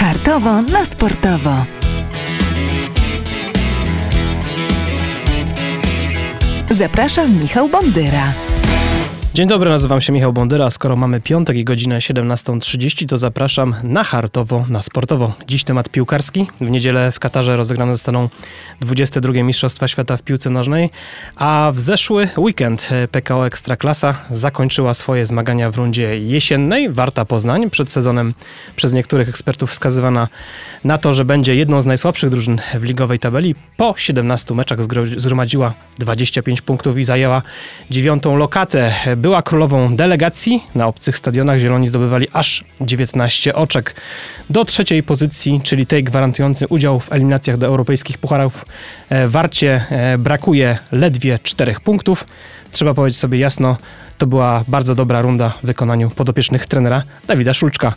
Hartowo na sportowo. Zapraszam, Michał Bondyra. Dzień dobry, nazywam się Michał Bondyra. Skoro mamy piątek i godzinę 17:30, to zapraszam na Hartowo, na sportowo. Dziś temat piłkarski. W niedzielę w Katarze rozegrane zostaną 22. Mistrzostwa Świata w piłce nożnej, a w zeszły weekend PKO Ekstraklasa zakończyła swoje zmagania w rundzie jesiennej. Warta Poznań, przed sezonem przez niektórych ekspertów wskazywana na to, że będzie jedną z najsłabszych drużyn w ligowej tabeli, po 17 meczach zgromadziła 25 punktów i zajęła 9. lokatę. Była królową delegacji. Na obcych stadionach zieloni zdobywali aż 19 oczek. Do trzeciej pozycji, czyli tej gwarantującej udział w eliminacjach do europejskich pucharów, Warcie brakuje ledwie 4 punktów. Trzeba powiedzieć sobie jasno, to była bardzo dobra runda w wykonaniu podopiecznych trenera Dawida Szulczka.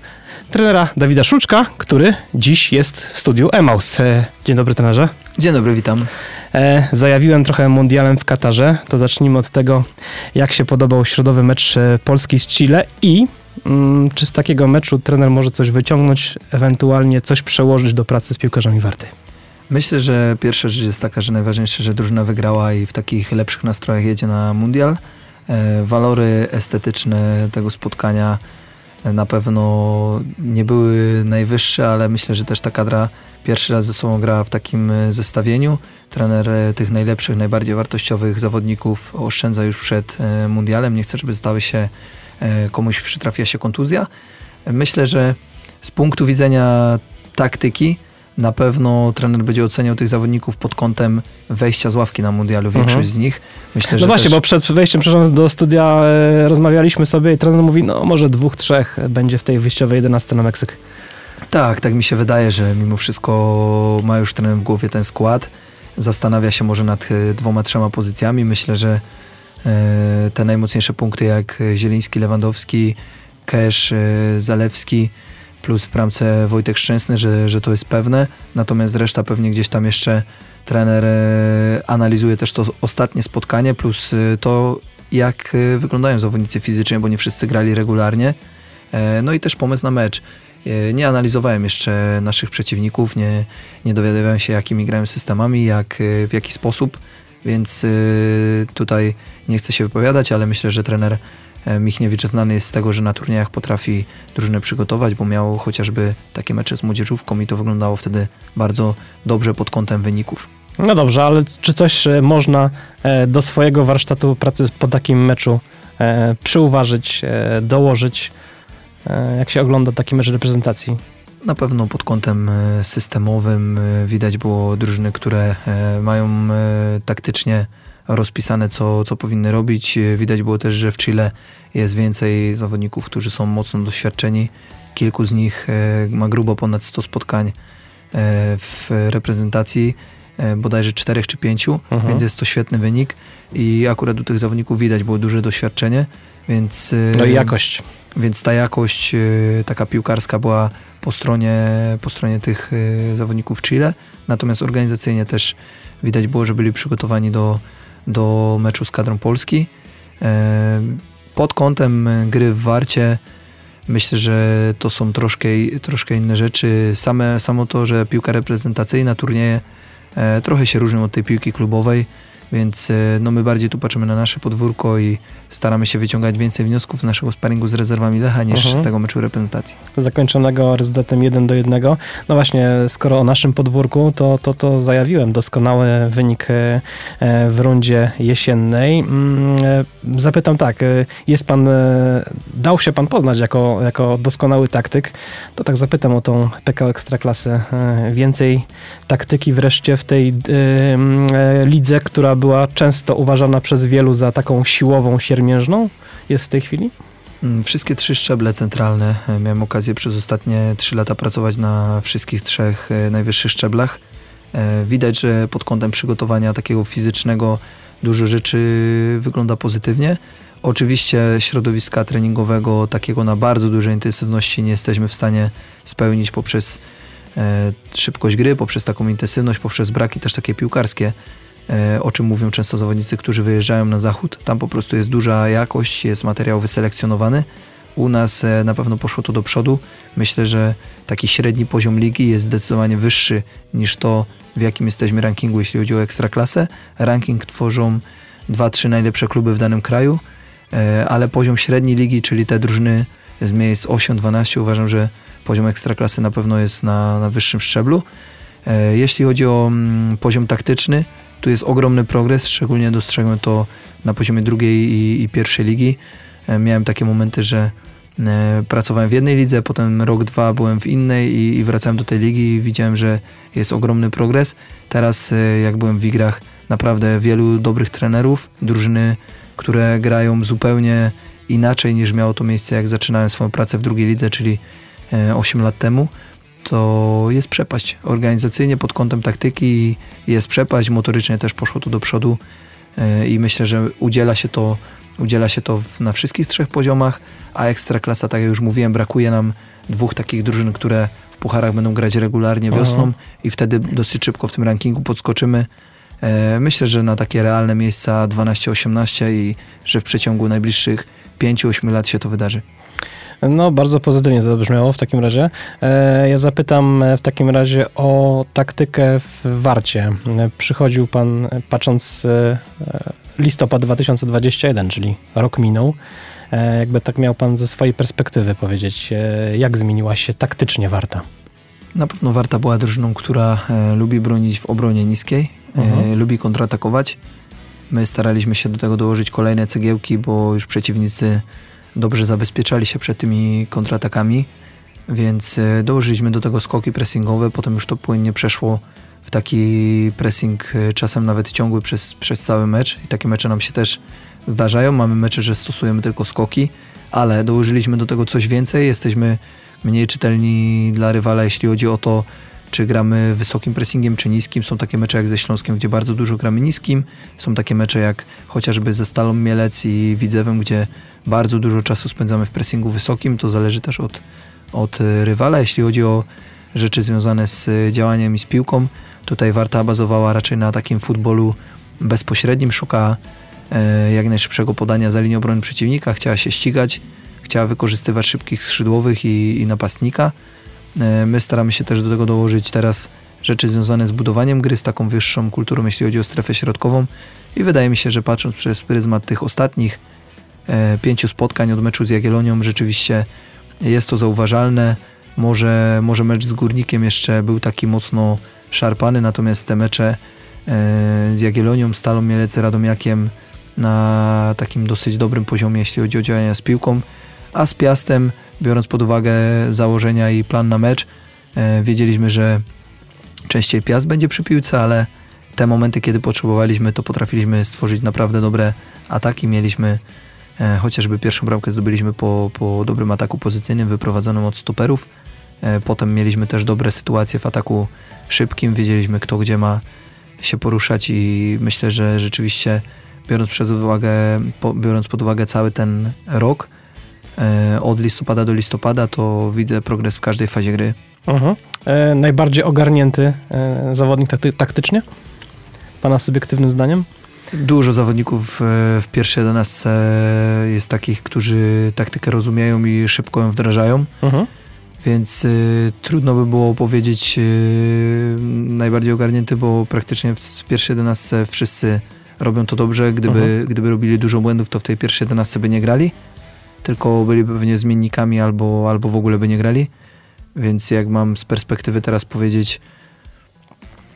Trenera Dawida Szulczka, który dziś jest w studiu E-Mouse. Dzień dobry, trenerze. Dzień dobry, witam. Zajawiłem trochę mundialem w Katarze. To zacznijmy od tego, jak się podobał środowy mecz Polski z Chile i czy z takiego meczu trener może coś wyciągnąć, ewentualnie coś przełożyć do pracy z piłkarzami Warty? Myślę, że pierwsza rzecz jest taka, że najważniejsze, że drużyna wygrała i w takich lepszych nastrojach jedzie na mundial. Walory estetyczne tego spotkania na pewno nie były najwyższe, ale myślę, że też ta kadra pierwszy raz ze sobą grała w takim zestawieniu. Trener tych najlepszych, najbardziej wartościowych zawodników oszczędza już przed mundialem. Nie chce, żeby stały się komuś, przytrafia się kontuzja. Myślę, że z punktu widzenia taktyki na pewno trener będzie oceniał tych zawodników pod kątem wejścia z ławki na mundialu, większość z nich. Myślę, że właśnie, też... bo przed wejściem do studia rozmawialiśmy sobie i trener mówi, no może 2-3 będzie w tej wyjściowej 11 na Meksyk. Tak mi się wydaje, że mimo wszystko ma już trener w głowie ten skład. Zastanawia się może nad 2-3 pozycjami. Myślę, że te najmocniejsze punkty jak Zieliński, Lewandowski, Kesh, Zalewski, plus w bramce Wojtek Szczęsny, że to jest pewne. Natomiast reszta pewnie gdzieś tam jeszcze trener analizuje też to ostatnie spotkanie, plus to, jak wyglądają zawodnicy fizycznie, bo nie wszyscy grali regularnie. No i też pomysł na mecz. Nie analizowałem jeszcze naszych przeciwników, nie dowiadywałem się, jakimi grają systemami, w jaki sposób, więc tutaj nie chcę się wypowiadać, ale myślę, że trener Michniewicz znany jest z tego, że na turniejach potrafi drużynę przygotować, bo miał chociażby takie mecze z młodzieżówką i to wyglądało wtedy bardzo dobrze pod kątem wyników. No dobrze, ale czy coś można do swojego warsztatu pracy po takim meczu przyuważyć, dołożyć, jak się ogląda taki mecz reprezentacji? Na pewno pod kątem systemowym widać było drużyny, które mają taktycznie rozpisane, co powinny robić. Widać było też, że w Chile jest więcej zawodników, którzy są mocno doświadczeni. Kilku z nich ma grubo ponad 100 spotkań w reprezentacji, bodajże 4 czy 5, więc jest to świetny wynik i akurat u tych zawodników widać było duże doświadczenie, więc... No i jakość. Więc ta jakość taka piłkarska była po stronie tych zawodników Chile, natomiast organizacyjnie też widać było, że byli przygotowani do meczu z kadrą Polski. Pod kątem gry w Warcie myślę, że to są troszkę inne rzeczy. Samo to, że piłka reprezentacyjna, turnieje trochę się różnią od tej piłki klubowej, więc no my bardziej tu patrzymy na nasze podwórko i staramy się wyciągać więcej wniosków z naszego sparingu z rezerwami Lecha niż z tego meczu reprezentacji. Zakończonego rezultatem 1-1. No właśnie, skoro o naszym podwórku, to zajawiłem doskonały wynik w rundzie jesiennej. Zapytam tak, dał się pan poznać jako doskonały taktyk, to tak zapytam o tą PKO Ekstraklasę. Więcej taktyki wreszcie w tej lidze, która była często uważana przez wielu za taką siłową, siermiężną, jest w tej chwili? Wszystkie 3 szczeble centralne. Miałem okazję przez ostatnie 3 lata pracować na wszystkich 3 najwyższych szczeblach. Widać, że pod kątem przygotowania takiego fizycznego dużo rzeczy wygląda pozytywnie. Oczywiście środowiska treningowego takiego na bardzo dużej intensywności nie jesteśmy w stanie spełnić poprzez szybkość gry, poprzez taką intensywność, poprzez braki też takie piłkarskie, o czym mówią często zawodnicy, którzy wyjeżdżają na zachód. Tam po prostu jest duża jakość, jest materiał wyselekcjonowany, U nas na pewno poszło to do przodu. Myślę, że taki średni poziom ligi jest zdecydowanie wyższy niż to, w jakim jesteśmy rankingu, jeśli chodzi o Ekstraklasę. Ranking tworzą 2-3 najlepsze kluby w danym kraju, ale poziom średniej ligi, czyli te drużyny z miejsc 8-12, uważam, że poziom Ekstraklasy na pewno jest na wyższym szczeblu. Jeśli chodzi o poziom taktyczny, tu jest ogromny progres, szczególnie dostrzegłem to na poziomie drugiej i pierwszej ligi. Miałem takie momenty, że pracowałem w jednej lidze, potem rok, dwa byłem w innej i wracałem do tej ligi i widziałem, że jest ogromny progres. Teraz jak byłem w Igrach, naprawdę wielu dobrych trenerów, drużyny, które grają zupełnie inaczej niż miało to miejsce, jak zaczynałem swoją pracę w drugiej lidze, czyli 8 lat temu. To jest przepaść. Organizacyjnie pod kątem taktyki jest przepaść, motorycznie też poszło to do przodu i myślę, że udziela się to na wszystkich trzech poziomach, a Ekstraklasa, tak jak już mówiłem, brakuje nam dwóch takich drużyn, które w pucharach będą grać regularnie wiosną i wtedy dosyć szybko w tym rankingu podskoczymy. Myślę, że na takie realne miejsca 12-18 i że w przeciągu najbliższych 5-8 lat się to wydarzy. No, bardzo pozytywnie to brzmiało w takim razie. Ja zapytam w takim razie o taktykę w Warcie. Przychodził pan, patrząc listopad 2021, czyli rok minął. Jakby tak miał pan ze swojej perspektywy powiedzieć, jak zmieniła się taktycznie Warta? Na pewno Warta była drużyną, która lubi bronić w obronie niskiej, lubi kontratakować. My staraliśmy się do tego dołożyć kolejne cegiełki, bo już przeciwnicy dobrze zabezpieczali się przed tymi kontratakami, więc dołożyliśmy do tego skoki pressingowe, potem już to płynnie przeszło w taki pressing czasem nawet ciągły przez cały mecz i takie mecze nam się też zdarzają. Mamy mecze, że stosujemy tylko skoki, ale dołożyliśmy do tego coś więcej, jesteśmy mniej czytelni dla rywala, jeśli chodzi o to, czy gramy wysokim pressingiem, czy niskim. Są takie mecze jak ze Śląskiem, gdzie bardzo dużo gramy niskim. Są takie mecze jak chociażby ze Stalą Mielec i Widzewem, gdzie bardzo dużo czasu spędzamy w pressingu wysokim. To zależy też od rywala. Jeśli chodzi o rzeczy związane z działaniem i z piłką, tutaj Warta bazowała raczej na takim futbolu bezpośrednim. Szuka jak najszybszego podania za linię obrony przeciwnika. Chciała się ścigać, chciała wykorzystywać szybkich skrzydłowych i napastnika. My staramy się też do tego dołożyć teraz rzeczy związane z budowaniem gry, z taką wyższą kulturą, jeśli chodzi o strefę środkową i wydaje mi się, że patrząc przez pryzmat tych ostatnich 5 spotkań od meczu z Jagiellonią, rzeczywiście jest to zauważalne. Może mecz z Górnikiem jeszcze był taki mocno szarpany, natomiast te mecze z Jagiellonią, Stalą Mielec, Radomiakiem na takim dosyć dobrym poziomie, jeśli chodzi o działania z piłką, a z Piastem, biorąc pod uwagę założenia i plan na mecz, wiedzieliśmy, że częściej Piast będzie przy piłce, ale te momenty, kiedy potrzebowaliśmy, to potrafiliśmy stworzyć naprawdę dobre ataki. Mieliśmy chociażby pierwszą bramkę zdobyliśmy po dobrym ataku pozycyjnym wyprowadzonym od stoperów. Potem mieliśmy też dobre sytuacje w ataku szybkim. Wiedzieliśmy, kto gdzie ma się poruszać i myślę, że rzeczywiście biorąc pod uwagę cały ten rok, od listopada do listopada, to widzę progres w każdej fazie gry. Najbardziej ogarnięty zawodnik taktycznie? Pana subiektywnym zdaniem? Dużo zawodników w pierwszej 11 jest takich, którzy taktykę rozumieją i szybko ją wdrażają, więc trudno by było powiedzieć najbardziej ogarnięty, bo praktycznie w pierwszej 11 wszyscy robią to dobrze. Gdyby robili dużo błędów, to w tej pierwszej 11 by nie grali, tylko byliby pewnie zmiennikami albo w ogóle by nie grali. Więc jak mam z perspektywy teraz powiedzieć,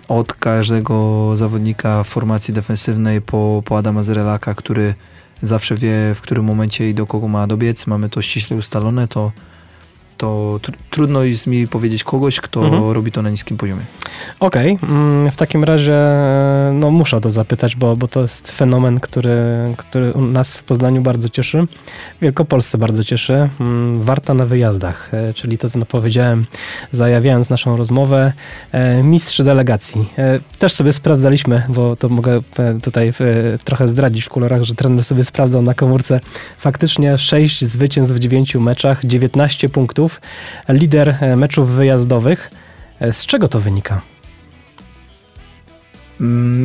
od każdego zawodnika formacji defensywnej po Adama Zerelaka, który zawsze wie, w którym momencie i do kogo ma dobiec, mamy to ściśle ustalone, to trudno jest mi powiedzieć kogoś, kto robi to na niskim poziomie. Okej. W takim razie no muszę o to zapytać, bo to jest fenomen, który nas w Poznaniu bardzo cieszy, w Wielkopolsce bardzo cieszy. Warta na wyjazdach, czyli to, co powiedziałem, zajawiając naszą rozmowę, mistrz delegacji. Też sobie sprawdzaliśmy, bo to mogę tutaj trochę zdradzić w kolorach, że trener sobie sprawdzał na komórce. Faktycznie 6 zwycięstw w 9 meczach, 19 punktów. Lider meczów wyjazdowych. Z czego to wynika?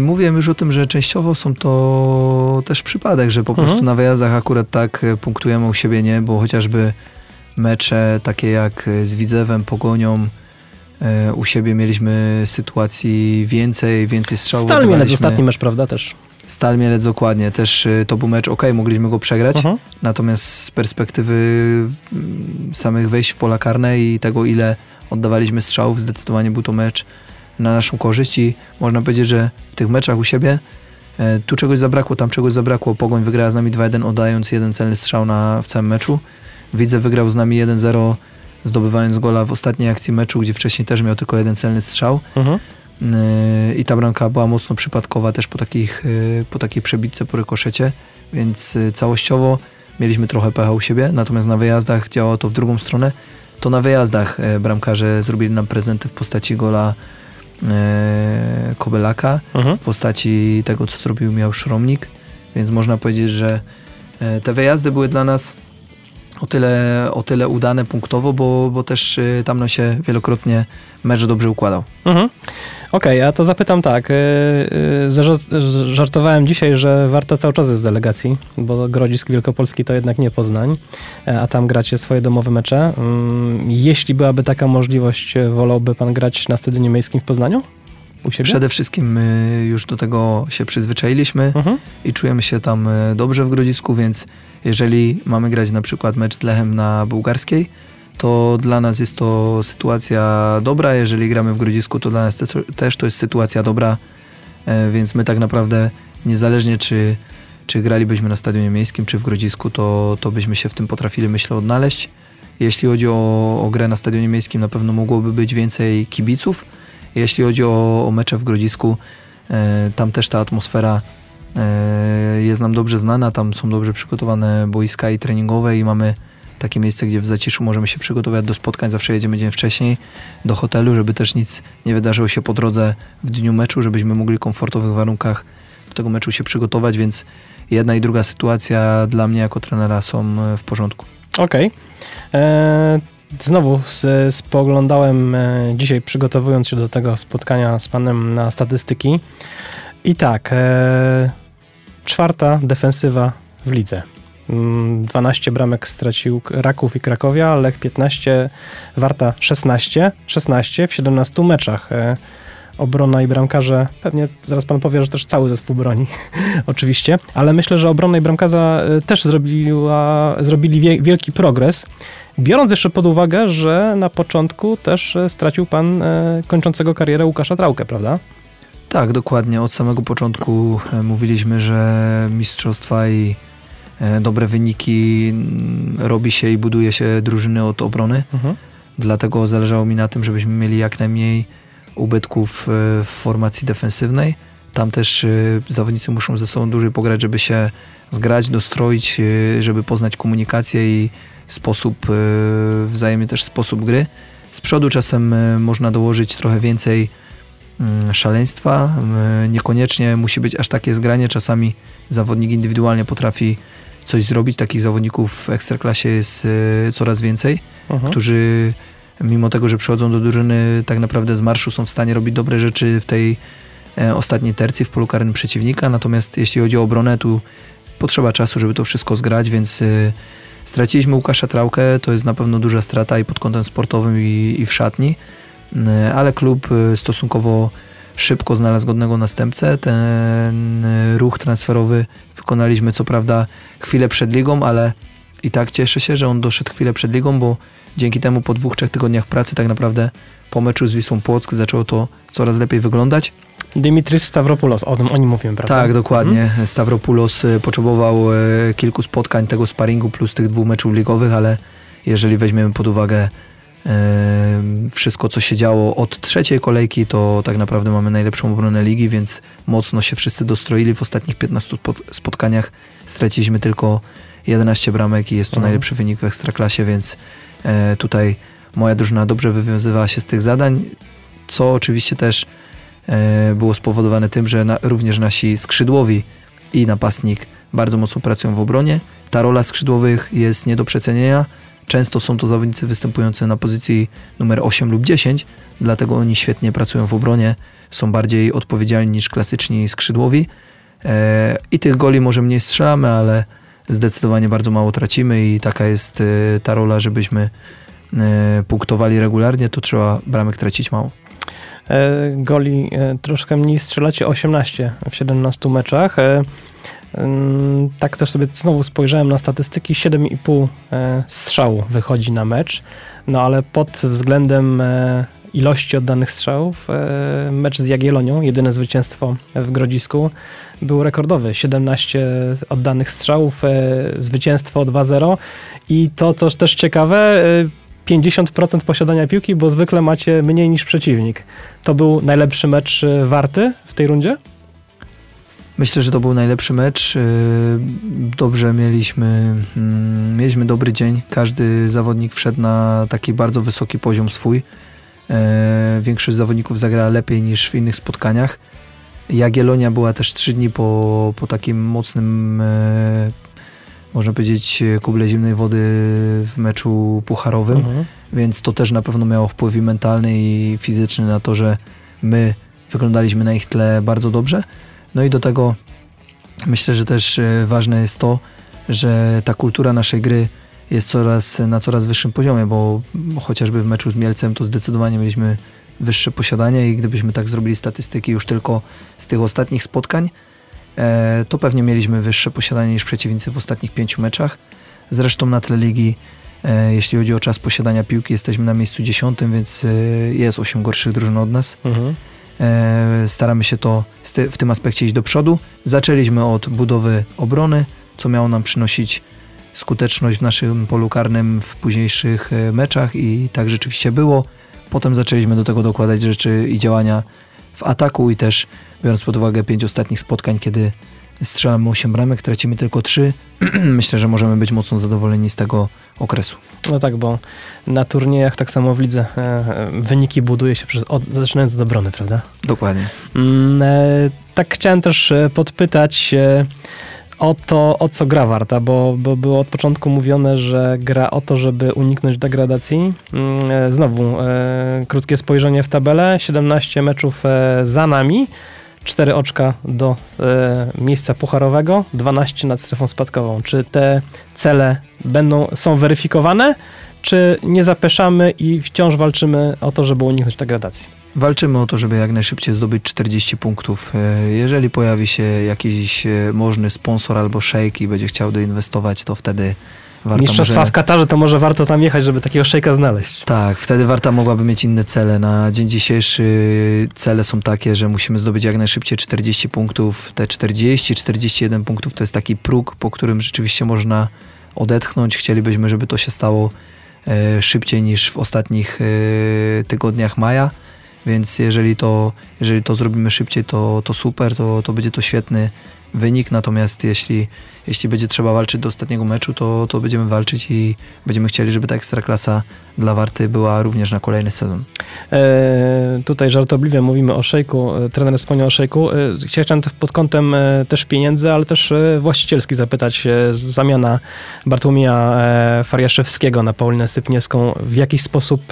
Mówiłem już o tym, że częściowo są to też przypadek, że po prostu na wyjazdach akurat tak punktujemy u siebie nie, bo chociażby mecze takie jak z Widzewem, Pogonią, u siebie mieliśmy sytuacji więcej strzałów. Stal Mielec, ostatni mecz, prawda, też? Stal Mielec, dokładnie. Też to był mecz, okej, mogliśmy go przegrać, natomiast z perspektywy samych wejść w pola karne i tego, ile oddawaliśmy strzałów, zdecydowanie był to mecz na naszą korzyść i można powiedzieć, że w tych meczach u siebie tu czegoś zabrakło, tam czegoś zabrakło. Pogoń wygrała z nami 2-1, oddając jeden celny strzał w całym meczu. Widzew wygrał z nami 1-0, zdobywając gola w ostatniej akcji meczu, gdzie wcześniej też miał tylko jeden celny strzał. I ta bramka była mocno przypadkowa też po takiej przebitce, po rykoszecie, więc całościowo mieliśmy trochę pecha u siebie, natomiast na wyjazdach działało to w drugą stronę. To na wyjazdach bramkarze zrobili nam prezenty w postaci gola Kobylaka, w postaci tego, co zrobił miał Szromnik, więc można powiedzieć, że te wyjazdy były dla nas o tyle udane punktowo, bo też tam nam się wielokrotnie mecz dobrze układał. Okej, a to zapytam tak. Żartowałem dzisiaj, że Warta cały czas jest w delegacji, bo Grodzisk Wielkopolski to jednak nie Poznań, a tam gracie swoje domowe mecze. Jeśli byłaby taka możliwość, wolałby pan grać na Stadionie Miejskim w Poznaniu? U siebie? Przede wszystkim już do tego się przyzwyczailiśmy i czujemy się tam dobrze w Grodzisku, więc jeżeli mamy grać na przykład mecz z Lechem na Bułgarskiej, to dla nas jest to sytuacja dobra. Jeżeli gramy w Grodzisku, to dla nas też to jest sytuacja dobra, więc my tak naprawdę niezależnie czy gralibyśmy na Stadionie Miejskim, czy w Grodzisku, to byśmy się w tym potrafili, myślę, odnaleźć. Jeśli chodzi o grę na Stadionie Miejskim, na pewno mogłoby być więcej kibiców. Jeśli chodzi o mecze w Grodzisku, tam też ta atmosfera jest nam dobrze znana, tam są dobrze przygotowane boiska i treningowe i mamy takie miejsce, gdzie w zaciszu możemy się przygotować do spotkań, zawsze jedziemy dzień wcześniej do hotelu, żeby też nic nie wydarzyło się po drodze w dniu meczu, żebyśmy mogli w komfortowych warunkach do tego meczu się przygotować, więc jedna i druga sytuacja dla mnie jako trenera są w porządku. Okej. Znowu spoglądałem dzisiaj, przygotowując się do tego spotkania z panem, na statystyki. I tak, 4. defensywa w lidze. 12 bramek stracił Raków i Krakowia, Lech 15, Warta 16 w 17 meczach. Obrona i bramkarze, pewnie zaraz pan powie, że też cały zespół broni, oczywiście, ale myślę, że obrona i bramkarza też zrobili wielki progres, biorąc jeszcze pod uwagę, że na początku też stracił pan kończącego karierę Łukasza Trałkę, prawda? Tak, dokładnie. Od samego początku mówiliśmy, że mistrzostwa i dobre wyniki robi się i buduje się drużyny od obrony. Dlatego zależało mi na tym, żebyśmy mieli jak najmniej ubytków w formacji defensywnej. Tam też zawodnicy muszą ze sobą dłużej pograć, żeby się zgrać, dostroić, żeby poznać komunikację i sposób, wzajemnie też sposób gry. Z przodu czasem można dołożyć trochę więcej szaleństwa. Niekoniecznie musi być aż takie zgranie. Czasami zawodnik indywidualnie potrafi coś zrobić. Takich zawodników w Ekstraklasie jest coraz więcej, którzy mimo tego, że przychodzą do drużyny tak naprawdę z marszu, są w stanie robić dobre rzeczy w tej ostatniej tercji, w polu karnym przeciwnika. Natomiast jeśli chodzi o obronę, tu potrzeba czasu, żeby to wszystko zgrać, więc straciliśmy Łukasza Trałkę. To jest na pewno duża strata i pod kątem sportowym i w szatni. Ale klub stosunkowo szybko znalazł godnego następcę. Ten ruch transferowy wykonaliśmy co prawda chwilę przed ligą, ale i tak cieszę się, że on doszedł chwilę przed ligą, bo dzięki temu po 2-3 tygodniach pracy tak naprawdę po meczu z Wisłą Płock zaczęło to coraz lepiej wyglądać. Dimitris Stawropoulos, o nim mówiłem, prawda? Tak, dokładnie. Stawropoulos potrzebował kilku spotkań tego sparingu plus tych 2 meczów ligowych, ale jeżeli weźmiemy pod uwagę wszystko, co się działo od 3. kolejki, to tak naprawdę mamy najlepszą obronę ligi, więc mocno się wszyscy dostroili. W ostatnich 15 spotkaniach straciliśmy tylko 11 bramek i jest to najlepszy wynik w Ekstraklasie, więc tutaj moja drużyna dobrze wywiązywała się z tych zadań, co oczywiście też było spowodowane tym, że również nasi skrzydłowi i napastnik bardzo mocno pracują w obronie. Ta rola skrzydłowych jest nie do przecenienia. Często są to zawodnicy występujący na pozycji numer 8 lub 10, dlatego oni świetnie pracują w obronie, są bardziej odpowiedzialni niż klasyczni skrzydłowi. I tych goli może mniej strzelamy, ale zdecydowanie bardzo mało tracimy i taka jest ta rola, żebyśmy punktowali regularnie, to trzeba bramek tracić mało. Goli troszkę mniej strzelacie, 18 w 17 meczach. Tak też sobie znowu spojrzałem na statystyki, 7,5 strzału wychodzi na mecz, no ale pod względem ilości oddanych strzałów mecz z Jagiellonią, jedyne zwycięstwo w Grodzisku, był rekordowy. 17 oddanych strzałów, zwycięstwo 2-0 i to, co też ciekawe, 50% posiadania piłki, bo zwykle macie mniej niż przeciwnik. To był najlepszy mecz Warty w tej rundzie? Myślę, że to był najlepszy mecz. Dobrze mieliśmy dobry dzień. Każdy zawodnik wszedł na taki bardzo wysoki poziom swój. Większość zawodników zagrała lepiej niż w innych spotkaniach. Jagiellonia była też 3 dni po takim mocnym, można powiedzieć, kuble zimnej wody w meczu pucharowym, więc to też na pewno miało wpływ i mentalny i fizyczny na to, że my wyglądaliśmy na ich tle bardzo dobrze. No i do tego myślę, że też ważne jest to, że ta kultura naszej gry jest na coraz wyższym poziomie, bo chociażby w meczu z Mielcem to zdecydowanie mieliśmy wyższe posiadanie i gdybyśmy tak zrobili statystyki już tylko z tych ostatnich spotkań, to pewnie mieliśmy wyższe posiadanie niż przeciwnicy w ostatnich 5 meczach. Zresztą na tle ligi, jeśli chodzi o czas posiadania piłki, jesteśmy na miejscu 10, więc jest 8 gorszych drużyn od nas. Staramy się to w tym aspekcie iść do przodu. Zaczęliśmy od budowy obrony, co miało nam przynosić skuteczność w naszym polu karnym w późniejszych meczach i tak rzeczywiście było. Potem zaczęliśmy do tego dokładać rzeczy i działania w ataku i też biorąc pod uwagę 5 ostatnich spotkań, kiedy strzelamy 8 bramek, tracimy tylko 3. Myślę, że możemy być mocno zadowoleni z tego okresu. No tak, bo na turniejach, tak samo w lidze, wyniki buduje się zaczynając od obrony, prawda? Dokładnie. Tak chciałem też podpytać o to, o co gra Warta, bo było od początku mówione, że gra o to, żeby uniknąć degradacji. Znowu krótkie spojrzenie w tabelę, 17 meczów za nami, 4 oczka do miejsca pucharowego, 12 nad strefą spadkową. Czy te cele są weryfikowane, czy nie zapeszamy i wciąż walczymy o to, żeby uniknąć degradacji? Walczymy o to, żeby jak najszybciej zdobyć 40 punktów. Jeżeli pojawi się jakiś możny sponsor albo szejk i będzie chciał doinwestować, to wtedy Warta Mistrzostwa w Katarze, to może warto tam jechać, żeby takiego szejka znaleźć. Tak, wtedy Warta mogłaby mieć inne cele. Na dzień dzisiejszy cele są takie, że musimy zdobyć jak najszybciej 40 punktów. Te 40-41 punktów to jest taki próg, po którym rzeczywiście można odetchnąć. Chcielibyśmy, żeby to się stało szybciej niż w ostatnich tygodniach maja, więc jeżeli to zrobimy szybciej, to super, to będzie to świetny wynik, natomiast jeśli będzie trzeba walczyć do ostatniego meczu, to będziemy walczyć i będziemy chcieli, żeby ta Ekstraklasa dla Warty była również na kolejny sezon. Tutaj żartobliwie mówimy o szejku, trener wspomniał o szejku. Chciałem pod kątem też pieniędzy, ale też właścicielski zapytać. Zamiana Bartłomieja Fariaszewskiego na Paulinę Stepniewską w jakiś sposób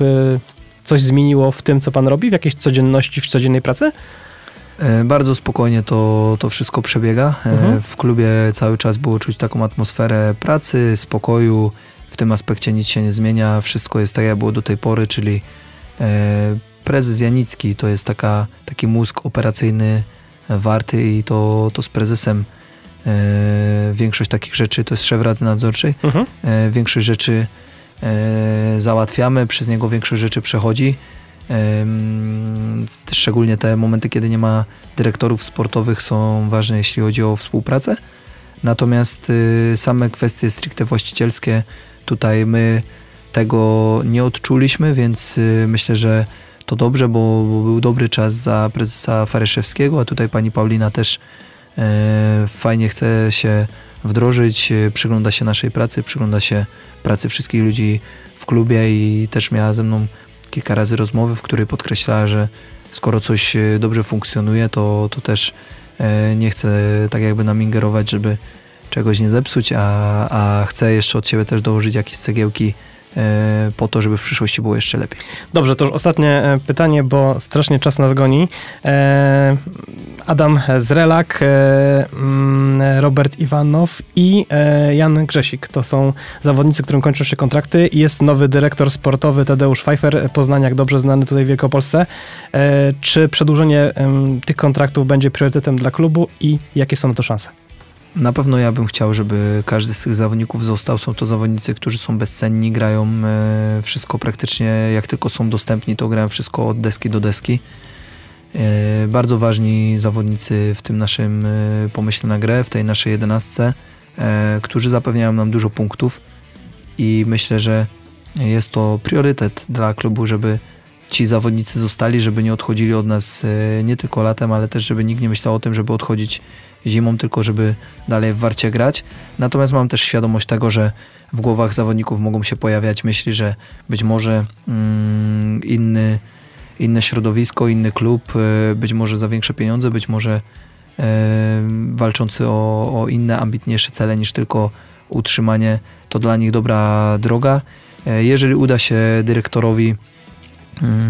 coś zmieniło w tym, co pan robi? W jakiejś codzienności, w codziennej pracy? Bardzo spokojnie to wszystko przebiega. W klubie cały czas było czuć taką atmosferę pracy, spokoju. W tym aspekcie nic się nie zmienia. Wszystko jest tak, jak było do tej pory, czyli prezes Janicki to jest taki mózg operacyjny Warty i to z prezesem większość takich rzeczy, to jest szef Rady Nadzorczej. Większość rzeczy załatwiamy, przez niego większość rzeczy przechodzi. Szczególnie te momenty, kiedy nie ma dyrektorów sportowych, są ważne, jeśli chodzi o współpracę. Natomiast same kwestie stricte właścicielskie, tutaj my tego nie odczuliśmy, więc myślę, że to dobrze, bo był dobry czas za prezesa Fariaszewskiego, a tutaj pani Paulina też fajnie chce się wdrożyć, przygląda się naszej pracy, przygląda się pracy wszystkich ludzi w klubie i też miała ze mną kilka razy rozmowy, w której podkreślała, że skoro coś dobrze funkcjonuje, to też nie chce tak jakby nam ingerować, żeby czegoś nie zepsuć, a chce jeszcze od siebie też dołożyć jakieś cegiełki po to, żeby w przyszłości było jeszcze lepiej. Dobrze, to już ostatnie pytanie, bo strasznie czas nas goni. Adam Zerelak, Robert Iwanow i Jan Grzesik. To są zawodnicy, którym kończą się kontrakty. Jest nowy dyrektor sportowy Tadeusz Pfeiffer, Poznaniak, dobrze znany tutaj w Wielkopolsce. Czy przedłużenie tych kontraktów będzie priorytetem dla klubu i jakie są na to szanse? Na pewno ja bym chciał, żeby każdy z tych zawodników został. Są to zawodnicy, którzy są bezcenni, grają wszystko praktycznie, jak tylko są dostępni, to grają wszystko od deski do deski. Bardzo ważni zawodnicy w tym naszym pomyśle na grę, w tej naszej 11, którzy zapewniają nam dużo punktów i myślę, że jest to priorytet dla klubu, żeby ci zawodnicy zostali, żeby nie odchodzili od nas nie tylko latem, ale też żeby nikt nie myślał o tym, żeby odchodzić zimą, tylko żeby dalej w Warcie grać. Natomiast mam też świadomość tego, że w głowach zawodników mogą się pojawiać myśli, że być może inne środowisko, inny klub, być może za większe pieniądze, być może walczący o inne, ambitniejsze cele niż tylko utrzymanie. To dla nich dobra droga. Jeżeli uda się dyrektorowi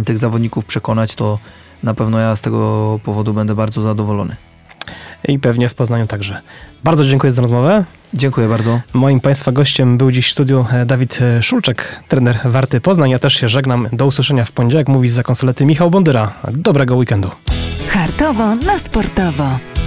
tych zawodników przekonać, to na pewno ja z tego powodu będę bardzo zadowolony. I pewnie w Poznaniu także. Bardzo dziękuję za rozmowę. Dziękuję bardzo. Moim Państwa gościem był dziś w studiu Dawid Szulczek, trener Warty Poznań. Ja też się żegnam. Do usłyszenia w poniedziałek. Mówi z za konsolety Michał Bondyra. Dobrego weekendu. Hartowo na sportowo.